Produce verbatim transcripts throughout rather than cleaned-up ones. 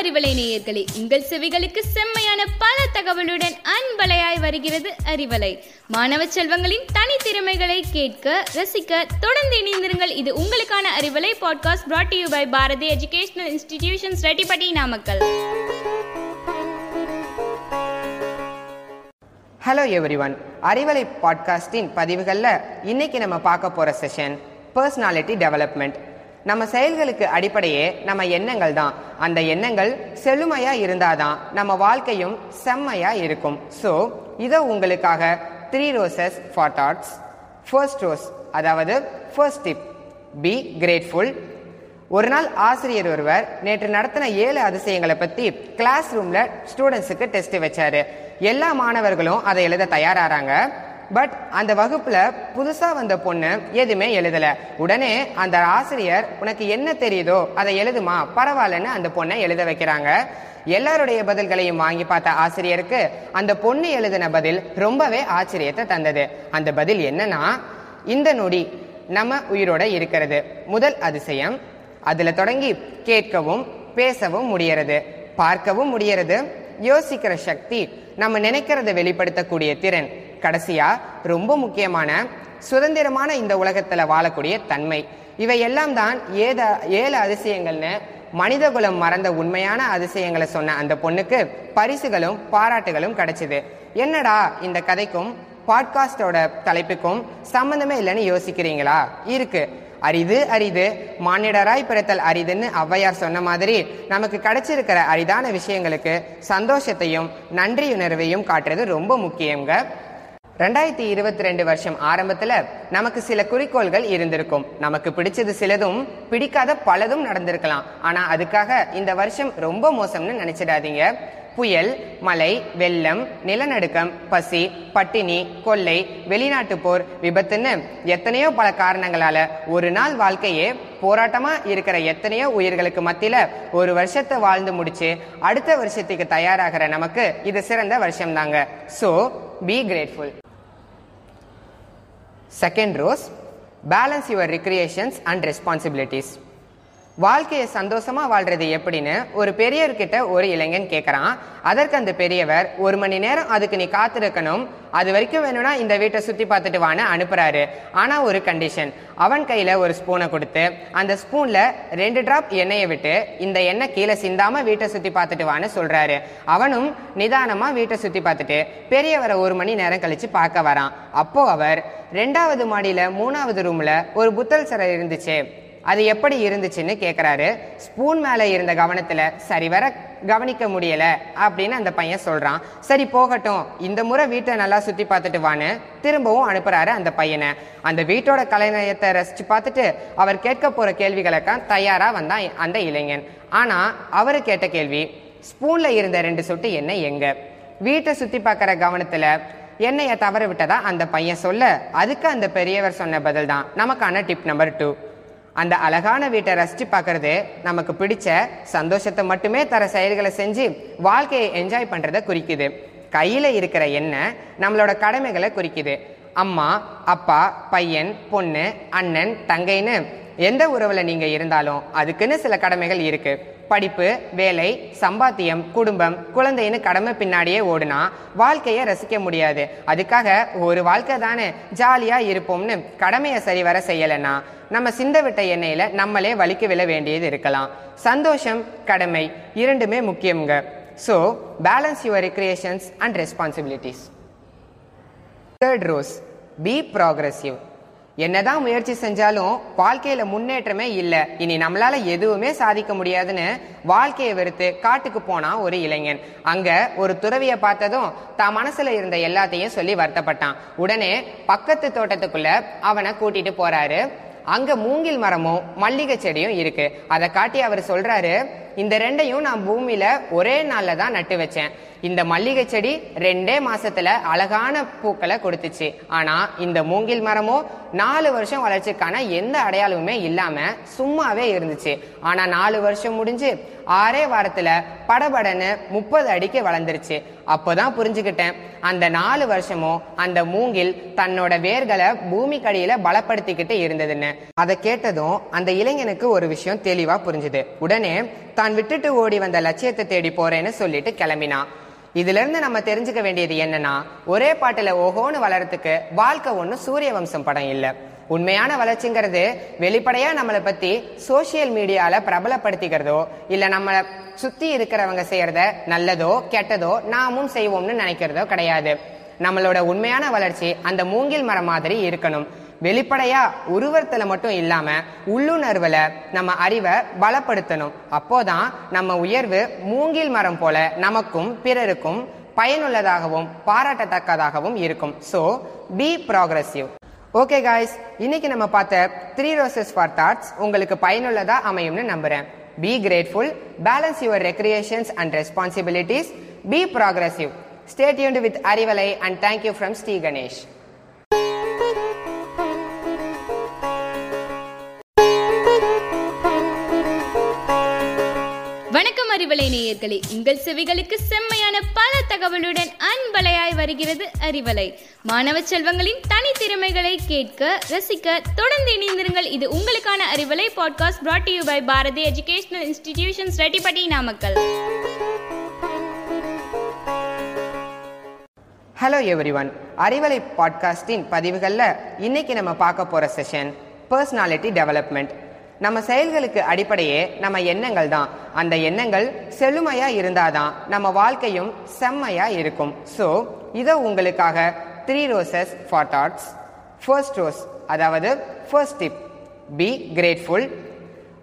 அறிவலை நேயர்களே, உங்கள் செவிகளுக்கு செம்மையான பல தகவலுடன் அன்பலையாய் வருகிறது அறிவலை. மாணவ செல்வங்களின் தனித்திறமைகளை கேட்க ரசிக்க தொடர்ந்து இணைந்திருங்கள். இது உங்களுக்கான Arivalai podcast, brought to you by Bharathi educational institutions, Rettipatti, Namakkal. Hello everyone, Arivalai பாட்காஸ்டின் பதிவுகளில் இன்னைக்கு நம்ம பார்க்க போகிற செஷன் பர்சனாலிட்டி டெவலப்மெண்ட். நம்ம செயல்களுக்கு அடிப்படையே நம்ம எண்ணங்கள் தான். அந்த எண்ணங்கள் செழுமையாக இருந்தால் தான் நம்ம வாழ்க்கையும் செம்மையாக இருக்கும். ஸோ இதை உங்களுக்காக three roses for thoughts. First rose, அதாவது ஃபர்ஸ்ட் டிப், பி கிரேட்ஃபுல். ஒரு நாள் ஆசிரியர் ஒருவர் நேற்று நடத்தின ஏழு அதிசயங்களை பற்றி கிளாஸ் ரூமில் ஸ்டூடெண்ட்ஸுக்கு டெஸ்ட் வச்சார். எல்லா மாணவர்களும் அதை எழுத தயாராகிறாங்க. பட் அந்த வகுப்பில் புதுசாக வந்த பொண்ணு எதுவுமே எழுதலை. உடனே அந்த ஆசிரியர், உனக்கு என்ன தெரியுதோ அதை எழுதுமா, பரவாயில்லன்னு அந்த பொண்ணை எழுத வைக்கிறாங்க. எல்லாருடைய பதில்களையும் வாங்கி பார்த்த ஆசிரியருக்கு அந்த பொண்ணு எழுதின பதில் ரொம்பவே ஆச்சரியத்தை தந்தது. அந்த பதில் என்னன்னா, இந்த நொடி நம்ம உயிரோட இருக்கிறது. முதல் அதிசயம். அதில் தொடங்கி கேட்கவும் பேசவும் முடியறது, பார்க்கவும் முடியறது, யோசிக்கிற சக்தி, நம்ம நினைக்கிறத வெளிப்படுத்தக்கூடிய திறன், கடைசியா ரொம்ப முக்கியமான சுதந்திரமான இந்த உலகத்தில் வாழக்கூடிய தன்மை. இவை எல்லாம் தான் ஏத ஏழு அதிசயங்கள்னு மனிதகுலம் மறந்த உண்மையான அதிசயங்களை சொன்ன அந்த பொண்ணுக்கு பரிசுகளும் பாராட்டுகளும் கிடைச்சிது. என்னடா இந்த கதைக்கும் பாட்காஸ்டோட தலைப்புக்கும் சம்பந்தமே இல்லைன்னு யோசிக்கிறீங்களா? இருக்கு. அரிது அரிது மானிடராய் பிறத்தல் அரிதுன்னு ஔவையார் சொன்ன மாதிரி, நமக்கு கிடைச்சிருக்கிற அரிதான விஷயங்களுக்கு சந்தோஷத்தையும் நன்றியுணர்வையும் காட்டுறது ரொம்ப முக்கியங்க. ரெண்டாயிரத்தி இருபத்தி ரெண்டு வருஷம் ஆரம்பத்தில் நமக்கு சில குறிக்கோள்கள் இருந்திருக்கும். நமக்கு பிடிச்சது சிலதும் பிடிக்காத பலதும் நடந்திருக்கலாம். ஆனால் அதுக்காக இந்த வருஷம் ரொம்ப மோசம்னு நினைச்சிடாதீங்க. புயல், மலை, வெள்ளம், நிலநடுக்கம், பசி, பட்டினி, கொள்ளை, வெளிநாட்டு போர், விபத்துன்னு எத்தனையோ பல காரணங்களால ஒரு நாள் வாழ்க்கையே போராட்டமா இருக்கிற எத்தனையோ உயிர்களுக்கு மத்தியில ஒரு வருஷத்தை வாழ்ந்து முடிச்சு அடுத்த வருஷத்துக்கு தயாராகிற நமக்கு இது சிறந்த வருஷம் தாங்க. So be grateful. Second rose, balance your recreations and responsibilities. வாழ்க்கையை சந்தோஷமா வாழ்றது எப்படின்னு ஒரு பெரியவர்கிட்ட ஒரு இளைஞன் கேட்குறான். அதற்கு அந்த பெரியவர், ஒரு மணி நேரம் அதுக்கு நீ காத்திருக்கணும், அது வரைக்கும் வேணும்னா இந்த வீட்டை சுற்றி பார்த்துட்டு வான்னு அனுப்புறாரு. ஆனால் ஒரு கண்டிஷன். அவன் கையில் ஒரு ஸ்பூனை கொடுத்து அந்த ஸ்பூனில் ரெண்டு டிராப் எண்ணெயை விட்டு இந்த எண்ணெய் கீழே சிந்தாமல் வீட்டை சுற்றி பார்த்துட்டு வான்னு சொல்கிறாரு. அவனும் நிதானமாக வீட்டை சுற்றி பார்த்துட்டு பெரியவரை ஒரு மணி நேரம் கழித்து பார்க்க வரான். அப்போது அவர், ரெண்டாவது மாடியில் மூணாவது ரூமில் ஒரு புத்தல் சிலை இருந்துச்சு, அது எப்படி இருந்துச்சுன்னு கேட்குறாரு. ஸ்பூன் மேலே இருந்த கவனத்தில் சரிவர கவனிக்க முடியலை அப்படின்னு அந்த பையன் சொல்கிறான். சரி போகட்டும், இந்த முறை வீட்டை நல்லா சுற்றி பார்த்துட்டு வான்னு திரும்பவும் அனுப்புகிறாரு அந்த பையனை. அந்த வீட்டோட கலைநயத்தை ரசித்து பார்த்துட்டு அவர் கேட்க போகிற கேள்விகளுக்காக தயாராக வந்தான் அந்த இளைஞன். ஆனால் அவர் கேட்ட கேள்வி, ஸ்பூனில் இருந்த ரெண்டு சொட்டு எண்ணெய் எங்கே? வீட்டை சுற்றி பார்க்குற கவனத்தில் எண்ணெயை தவற விட்டதா அந்த பையன் சொல்ல, அதுக்கு அந்த பெரியவர் சொன்ன பதில் தான் நமக்கான டிப் நம்பர் டூ. அந்த அழகான வீட்டை ரசித்து பார்க்கறது நமக்கு பிடிச்ச சந்தோஷத்தை மட்டுமே தர செயல்களை செஞ்சு வாழ்க்கையை என்ஜாய் பண்ணுறதை குறிக்குது. கையில் இருக்கிற எண்ணெய் நம்மளோட கடமைகளை குறிக்குது. அம்மா, அப்பா, பையன், பொண்ணு, அண்ணன், தங்கைன்னு எந்த உறவில் நீங்கள் இருந்தாலும் அதுக்குன்னு சில கடமைகள் இருக்குது. படிப்பு, வேலை, சம்பாத்தியம், குடும்பம், குழந்தைன்னு கடமை பின்னாடியே ஓடுனா வாழ்க்கையை ரசிக்க முடியாது. அதுக்காக ஒரு வாழ்க்கை தானே ஜாலியாக இருப்போம்னு கடமையை சரிவர செய்யலைன்னா நம்ம சிந்தவிட்ட எண்ணெயில் நம்மளே வலிக்கு விழ வேண்டியது இருக்கலாம். சந்தோஷம், கடமை இரண்டுமே முக்கியங்க. So balance your recreations and responsibilities. Third rose, be progressive. என்னதான் முயற்சி செஞ்சாலும் வாழ்க்கையில முன்னேற்றமே இல்லை, இனி நம்மளால எதுவுமே சாதிக்க முடியாதுன்னு வாழ்க்கையை வெறுத்து காட்டுக்கு போனான் ஒரு இளைஞன். அங்க ஒரு துறவியை பார்த்ததும் தான் மனசுல இருந்த எல்லாத்தையும் சொல்லி வருத்தப்பட்டான். உடனே பக்கத்து தோட்டத்துக்குள்ள அவனை கூட்டிட்டு போறாரு. அங்க மூங்கில் மரமும் மல்லிகை செடியும் இருக்கு. அதை காட்டி அவர் சொல்றாரு, இந்த ரெண்டையும் நான் பூமியில ஒரே நாள்ல தான் நட்டு வச்சேன். இந்த மல்லிகை செடி ரெண்டே மாசத்துல அழகான பூக்களை கொடுத்துச்சு. ஆனா இந்த மூங்கில் மரமோ நாலு வருஷம் வளர்ச்சிக்கான எந்த அடையாளமுமே இல்லாம சும்மாவே இருந்துச்சு. ஆனா நாலு வருஷம் முடிஞ்சு ஆறே வாரத்துல படபடன்னு முப்பது அடிக்கு வளர்ந்துருச்சு. அப்போதான் புரிஞ்சுக்கிட்டேன், அந்த நாலு வருஷமும் அந்த மூங்கில் தன்னோட வேர்களை பூமிக்கடியில பலப்படுத்திக்கிட்டு இருந்ததுன்னு. அதை கேட்டதும் அந்த இளைஞனுக்கு ஒரு விஷயம் தெளிவா புரிஞ்சுது. உடனே தான் விட்டுட்டு ஓடி வந்த லட்சியத்தை தேடி போறேன்னு சொல்லிட்டு கிளம்பினான். இதுல இருந்து நம்ம தெரிஞ்சுக்க வேண்டியது என்னன்னா, ஒரே பாட்டுல ஓஹோன்னு வளர்றதுக்கு வாழ்க்கை ஒண்ணு சூரிய வம்சம் படம் இல்ல. உண்மையான வளர்ச்சிங்கிறது வெளிப்படையா நம்மளை பத்தி சோசியல் மீடியால பிரபலப்படுத்திக்கிறதோ இல்ல நம்ம சுத்தி இருக்கிறவங்க செய்யறத நல்லதோ கெட்டதோ நாமும் செய்வோம்னு நினைக்கிறதோ கிடையாது. நம்மளோட உண்மையான வளர்ச்சி அந்த மூங்கில் மரம் மாதிரி இருக்கணும். வெளிப்படையா உருவத்துல மட்டும் இல்லாம உள்ளுணர்வுல நம்ம அறிவை பலப்படுத்தணும். அப்போதான் நம்ம உயர்வு மூங்கில் மரம் போல நமக்கும் பிறருக்கும் பயனுள்ளதாகவும் பாராட்டத்தக்கதாகவும் இருக்கும். So be progressive. Okay guys, இன்னைக்கு நம்ம பார்த்த த்ரீ ரோசஸ் ஃபார் தாட்ஸ் உங்களுக்கு பயனுள்ளதா அமையும்னு நம்புறேன். Be grateful, balance your recreations and responsibilities, be progressive. Stay tuned with Arivalai and thank you from Steve Ganesh. வணக்கம் அறிவலை நேயர்களே, உங்கள் செவிகளுக்கு செம்மையான பல தகவலுடன் அன்பலையாய் வருகிறது அறிவலை. மாணவ செல்வங்களின் தனித்திறமைகளை கேட்க ரசிக்க தொடர்ந்து இணைந்திருங்கள். இது உங்களுக்கான Arivalai podcast brought to you by Bharathi educational institutions, Rettipatti, Namakkal. Hello everyone, Arivalai பாட்காஸ்டின் பதிவுகளில் இன்றைக்கி நம்ம பார்க்க போகிற செஷன் பர்சனாலிட்டி டெவலப்மெண்ட். நம்ம செயல்களுக்கு அடிப்படையே நம்ம எண்ணங்கள் தான். அந்த எண்ணங்கள் செழுமையாக இருந்தால் தான் நம்ம வாழ்க்கையும் செம்மையாக இருக்கும். ஸோ இதோ உங்களுக்காக three roses for thoughts. First rose, அதாவது ஃபர்ஸ்ட் டிப், பி கிரேட்ஃபுல்.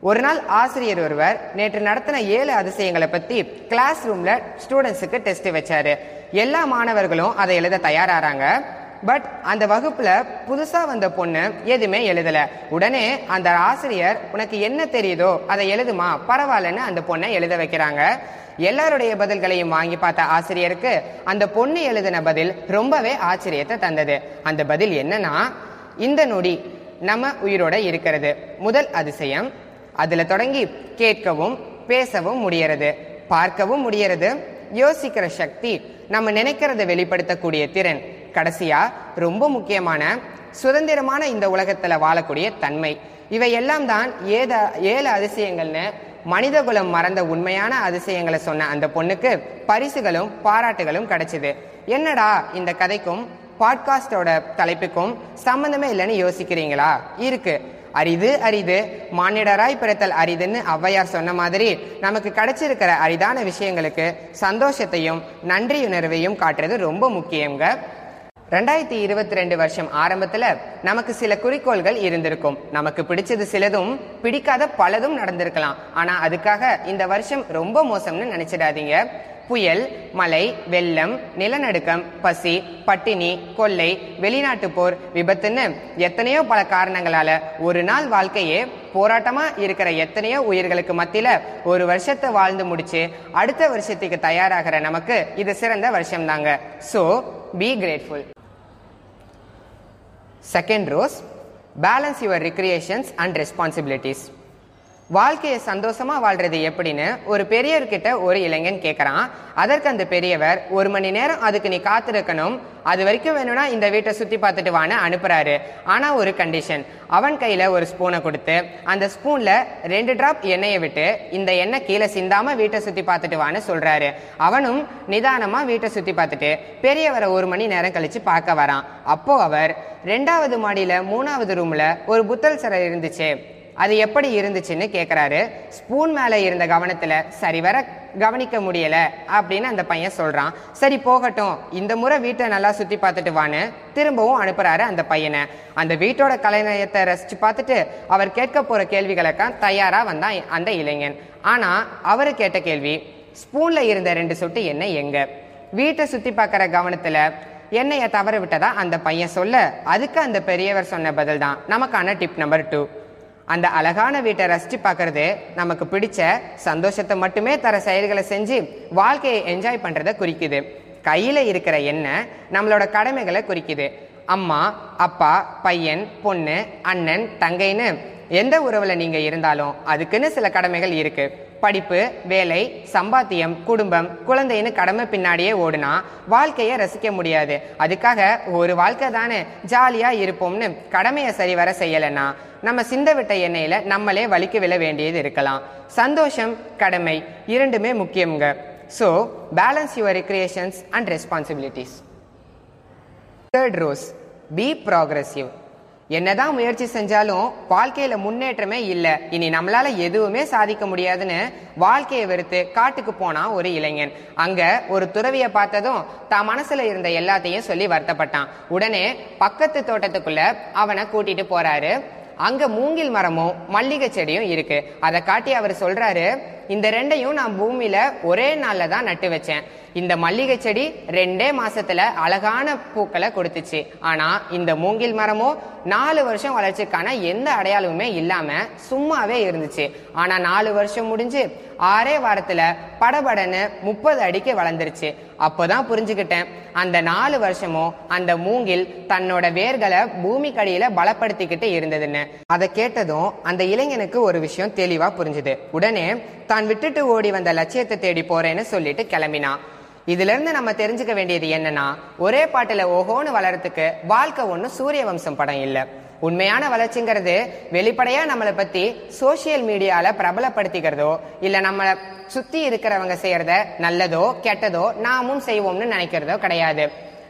ஒரு நாள் ஆசிரியர் ஒருவர் நேற்று நடத்தின ஏழு அதிசயங்களை பற்றி கிளாஸ் ரூமில் ஸ்டூடெண்ட்ஸுக்கு டெஸ்ட் வச்சார். எல்லா மாணவர்களும் அதை எழுத தயாராகிறாங்க. பட் அந்த வகுப்புல புதுசா வந்த பொண்ணு எதுவுமே எழுதல. உடனே அந்த ஆசிரியர், உனக்கு என்ன தெரியுதோ அதை எழுதுமா, பரவாயில்லன்னு அந்த பொண்ணை எழுத வைக்கிறாங்க. எல்லாருடைய பதில்களையும் வாங்கி பார்த்த ஆசிரியருக்கு அந்த பொண்ணு எழுதின பதில் ரொம்பவே ஆச்சரியத்தை தந்தது. அந்த பதில் என்னன்னா, இந்த நொடி நம்ம உயிரோட இருக்கிறது. முதல் அதிசயம். அதுல தொடங்கி கேட்கவும் பேசவும் முடியறது, பார்க்கவும் முடியறது, யோசிக்கிற சக்தி, நம்ம நினைக்கிறத வெளிப்படுத்தக்கூடிய திறன், கடைசியா ரொம்ப முக்கியமான சுதந்திரமான இந்த உலகத்துல வாழக்கூடிய தன்மை. இவையெல்லாம் தான் ஏத ஏழு அதிசயங்கள்னு மனிதகுலம் மறந்த உண்மையான அதிசயங்களை சொன்ன அந்த பொண்ணுக்கு பரிசுகளும் பாராட்டுகளும் கிடைச்சது. என்னடா இந்த கதைக்கும் பாட்காஸ்டோட தலைப்புக்கும் சம்பந்தமே இல்லைன்னு யோசிக்கிறீங்களா? இருக்கு. அரிது அரிது மானிடராய் பிறத்தல் அரிதுன்னு அவ்வையார் சொன்ன மாதிரி நமக்கு கிடைச்சிருக்கிற அரிதான விஷயங்களுக்கு சந்தோஷத்தையும் நன்றியுணர்வையும் காட்டுறது ரொம்ப முக்கியங்க. ரெண்டாயிரத்தி இருபத்தி ரெண்டு வருஷம் ஆரம்பத்துல நமக்கு சில குறிக்கோள்கள் இருந்திருக்கும். நமக்கு பிடிச்சது சிலதும் பிடிக்காத பலதும் நடந்திருக்கலாம். ஆனா அதுக்காக இந்த வருஷம் ரொம்ப மோசம்னு நினைச்சிடாதீங்க. புயல், மழை, வெள்ளம், நிலநடுக்கம், பசி, பட்டினி, கொள்ளை, வெளிநாட்டு போர், விபத்துன்னு எத்தனையோ பல காரணங்களால ஒரு நாள் வாழ்க்கையே போராட்டமா இருக்கிற எத்தனையோ உயிர்களுக்கு மத்தியில ஒரு வருஷத்தை வாழ்ந்து முடிச்சு அடுத்த வருஷத்துக்கு தயாராகிற நமக்கு இது சிறந்த வருஷம் தாங்க. So be grateful. Second rose, balance your recreations and responsibilities. வாழ்க்கையை சந்தோஷமா வாழ்றது எப்படின்னு ஒரு பெரியவர்கிட்ட ஒரு இளைஞன் கேட்கறான். அதற்கு அந்த பெரியவர், ஒரு மணி நேரம் அதுக்கு நீ காத்திருக்கணும், அது வரைக்கும் வேணும்னா இந்த வீட்டை சுத்தி பார்த்துட்டு வான்னு அனுப்புறாரு. ஆனா ஒரு கண்டிஷன். அவன் கையில ஒரு ஸ்பூனை கொடுத்து அந்த ஸ்பூன்ல ரெண்டு டிராப் எண்ணெயை விட்டு இந்த எண்ணெய் கீழே சிந்தாம வீட்டை சுத்தி பார்த்துட்டு வான்னு சொல்றாரு. அவனும் நிதானமா வீட்டை சுத்தி பார்த்துட்டு பெரியவரை ஒரு மணி நேரம் கழிச்சு பார்க்க வரான். அப்போ அவர், ரெண்டாவது மாடியில மூணாவது ரூம்ல ஒரு புத்தல் சிலை இருந்துச்சு, அது எப்படி இருந்துச்சுன்னு கேட்குறாரு. ஸ்பூன் மேலே இருந்த கவனத்தில் சரிவர கவனிக்க முடியலை அப்படின்னு அந்த பையன் சொல்கிறான். சரி போகட்டும், இந்த முறை வீட்டை நல்லா சுற்றி பார்த்துட்டு வான்னு திரும்பவும் அனுப்புகிறாரு அந்த பையனை. அந்த வீட்டோட கலைநயத்தை ரசித்து பார்த்துட்டு அவர் கேட்க போகிற கேள்விகளுக்காக தயாராக வந்தான் அந்த இளைஞன். ஆனால் அவர் கேட்ட கேள்வி, ஸ்பூனில் இருந்த ரெண்டு சொட்டு எண்ணெய் எங்கே? வீட்டை சுற்றி பார்க்குற கவனத்தில் எண்ணெயை தவற விட்டதா அந்த பையன் சொல்ல, அதுக்கு அந்த பெரியவர் சொன்ன பதில் தான் நமக்கான டிப் நம்பர் டூ. அந்த அழகான வீட்டை ரசித்து பார்க்கறது நமக்கு பிடிச்ச சந்தோஷத்தை மட்டுமே தர செயல்களை செஞ்சு வாழ்க்கையை என்ஜாய் பண்ணுறதை குறிக்குது. கையில் இருக்கிற எண்ணெய் நம்மளோட கடமைகளை குறிக்குது. அம்மா, அப்பா, பையன், பொண்ணு, அண்ணன், தங்கைன்னு எந்த உறவில் நீங்கள் இருந்தாலும் அதுக்குன்னு சில கடமைகள் இருக்குது. படிப்பு, வேலை, சம்பாத்தியம், குடும்பம், குழந்தைன்னு கடமை பின்னாடியே ஓடுனா வாழ்க்கையை ரசிக்க முடியாது. அதுக்காக ஒரு வாழ்க்கை தானே ஜாலியாக இருப்போம்னு கடமையை சரிவர செய்யலைன்னா நம்ம சிந்தவிட்ட எண்ணெயில் நம்மளே வலிக்கு விழ வேண்டியது இருக்கலாம். சந்தோஷம், கடமை இரண்டுமே முக்கியங்க. So balance your recreations and responsibilities. Third rose, be progressive. என்னதான் முயற்சி செஞ்சாலும் வாழ்க்கையில முன்னேற்றமே இல்லை, இனி நம்மளால எதுவுமே சாதிக்க முடியாதுன்னு வாழ்க்கையை வெறுத்து காட்டுக்கு போனா ஒரு இளைஞன். அங்க ஒரு துறவியை பார்த்ததும் தான் மனசுல இருந்த எல்லாத்தையும் சொல்லி வருத்தப்பட்டான். உடனே பக்கத்து தோட்டத்துக்குள்ள அவனை கூட்டிட்டு போறாரு. அங்க மூங்கில் மரமும் மல்லிகை செடியும் இருக்கு. அதை காட்டி அவர் சொல்றாரு, இந்த ரெண்டையும் நான் பூமியில ஒரே நாள்ல தான் நட்டு வச்சேன். இந்த மல்லிகை செடி ரெண்டே மாசத்துல அழகான பூக்களை கொடுத்துச்சு. ஆனா இந்த மூங்கில் மரமோ நாலு வருஷம் வளர்ச்சிக்கான எந்த அடையாளமுமே இல்லாம சும்மாவே இருந்துச்சு. ஆனா நாலு வருஷம் முடிஞ்சு ஆறே வாரத்துல படபடன்னு முப்பது அடிக்கு வளர்ந்துருச்சு. அப்போதான் புரிஞ்சுக்கிட்டேன், அந்த நாலு வருஷமும் அந்த மூங்கில் தன்னோட வேர்களை பூமிக்கடியில பலப்படுத்திக்கிட்டு இருந்ததுன்னு. அதை கேட்டதும் அந்த இளைஞனுக்கு ஒரு விஷயம் தெளிவா புரிஞ்சுது. உடனே தான் விட்டுட்டு ஓடி வந்த லட்சியத்தை தேடி போறேன்னு சொல்லிட்டு கிளம்பினான். இதுல இருந்து நம்ம தெரிஞ்சுக்க வேண்டியது என்னன்னா, ஒரே பாட்டுல ஓஹோன்னு வளர்றதுக்கு வாழ்க்கை ஒன்னும் சூரிய வம்சம் படம் இல்லை. உண்மையான வளர்ச்சிங்கிறது வெளிப்படையா நம்மளை பத்தி சோசியல் மீடியால பிரபலப்படுத்திக்கிறதோ இல்ல நம்மளை சுத்தி இருக்கிறவங்க செய்யறத நல்லதோ கெட்டதோ நாமும் செய்வோம்னு நினைக்கிறதோ கிடையாது.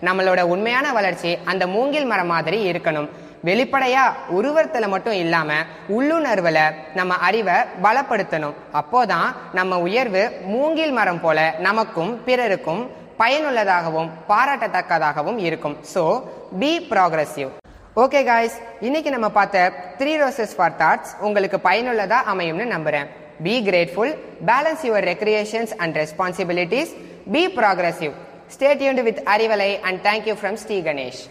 நம்மளோட உண்மையான வளர்ச்சி அந்த மூங்கில் மரம் மாதிரி இருக்கணும். வெளிப்படையா உருவத்துல மட்டும் இல்லாம உள்ளுணர்வுல நம்ம அறிவை பலப்படுத்தணும். அப்போதான் நம்ம உயர்வு மூங்கில் மரம் போல நமக்கும் பிறருக்கும் பயனுள்ளதாகவும் பாராட்டத்தக்கதாகவும் இருக்கும். So be progressive. Okay guys, இன்னைக்கு நம்ம பார்த்த த்ரீ ரோசஸ் ஃபார் தாட்ஸ் உங்களுக்கு பயனுள்ளதா அமையும்னு நம்புறேன். Be grateful, balance your recreations and responsibilities, be progressive. Stay tuned with Arivalai and thank you from Steve Ganesh.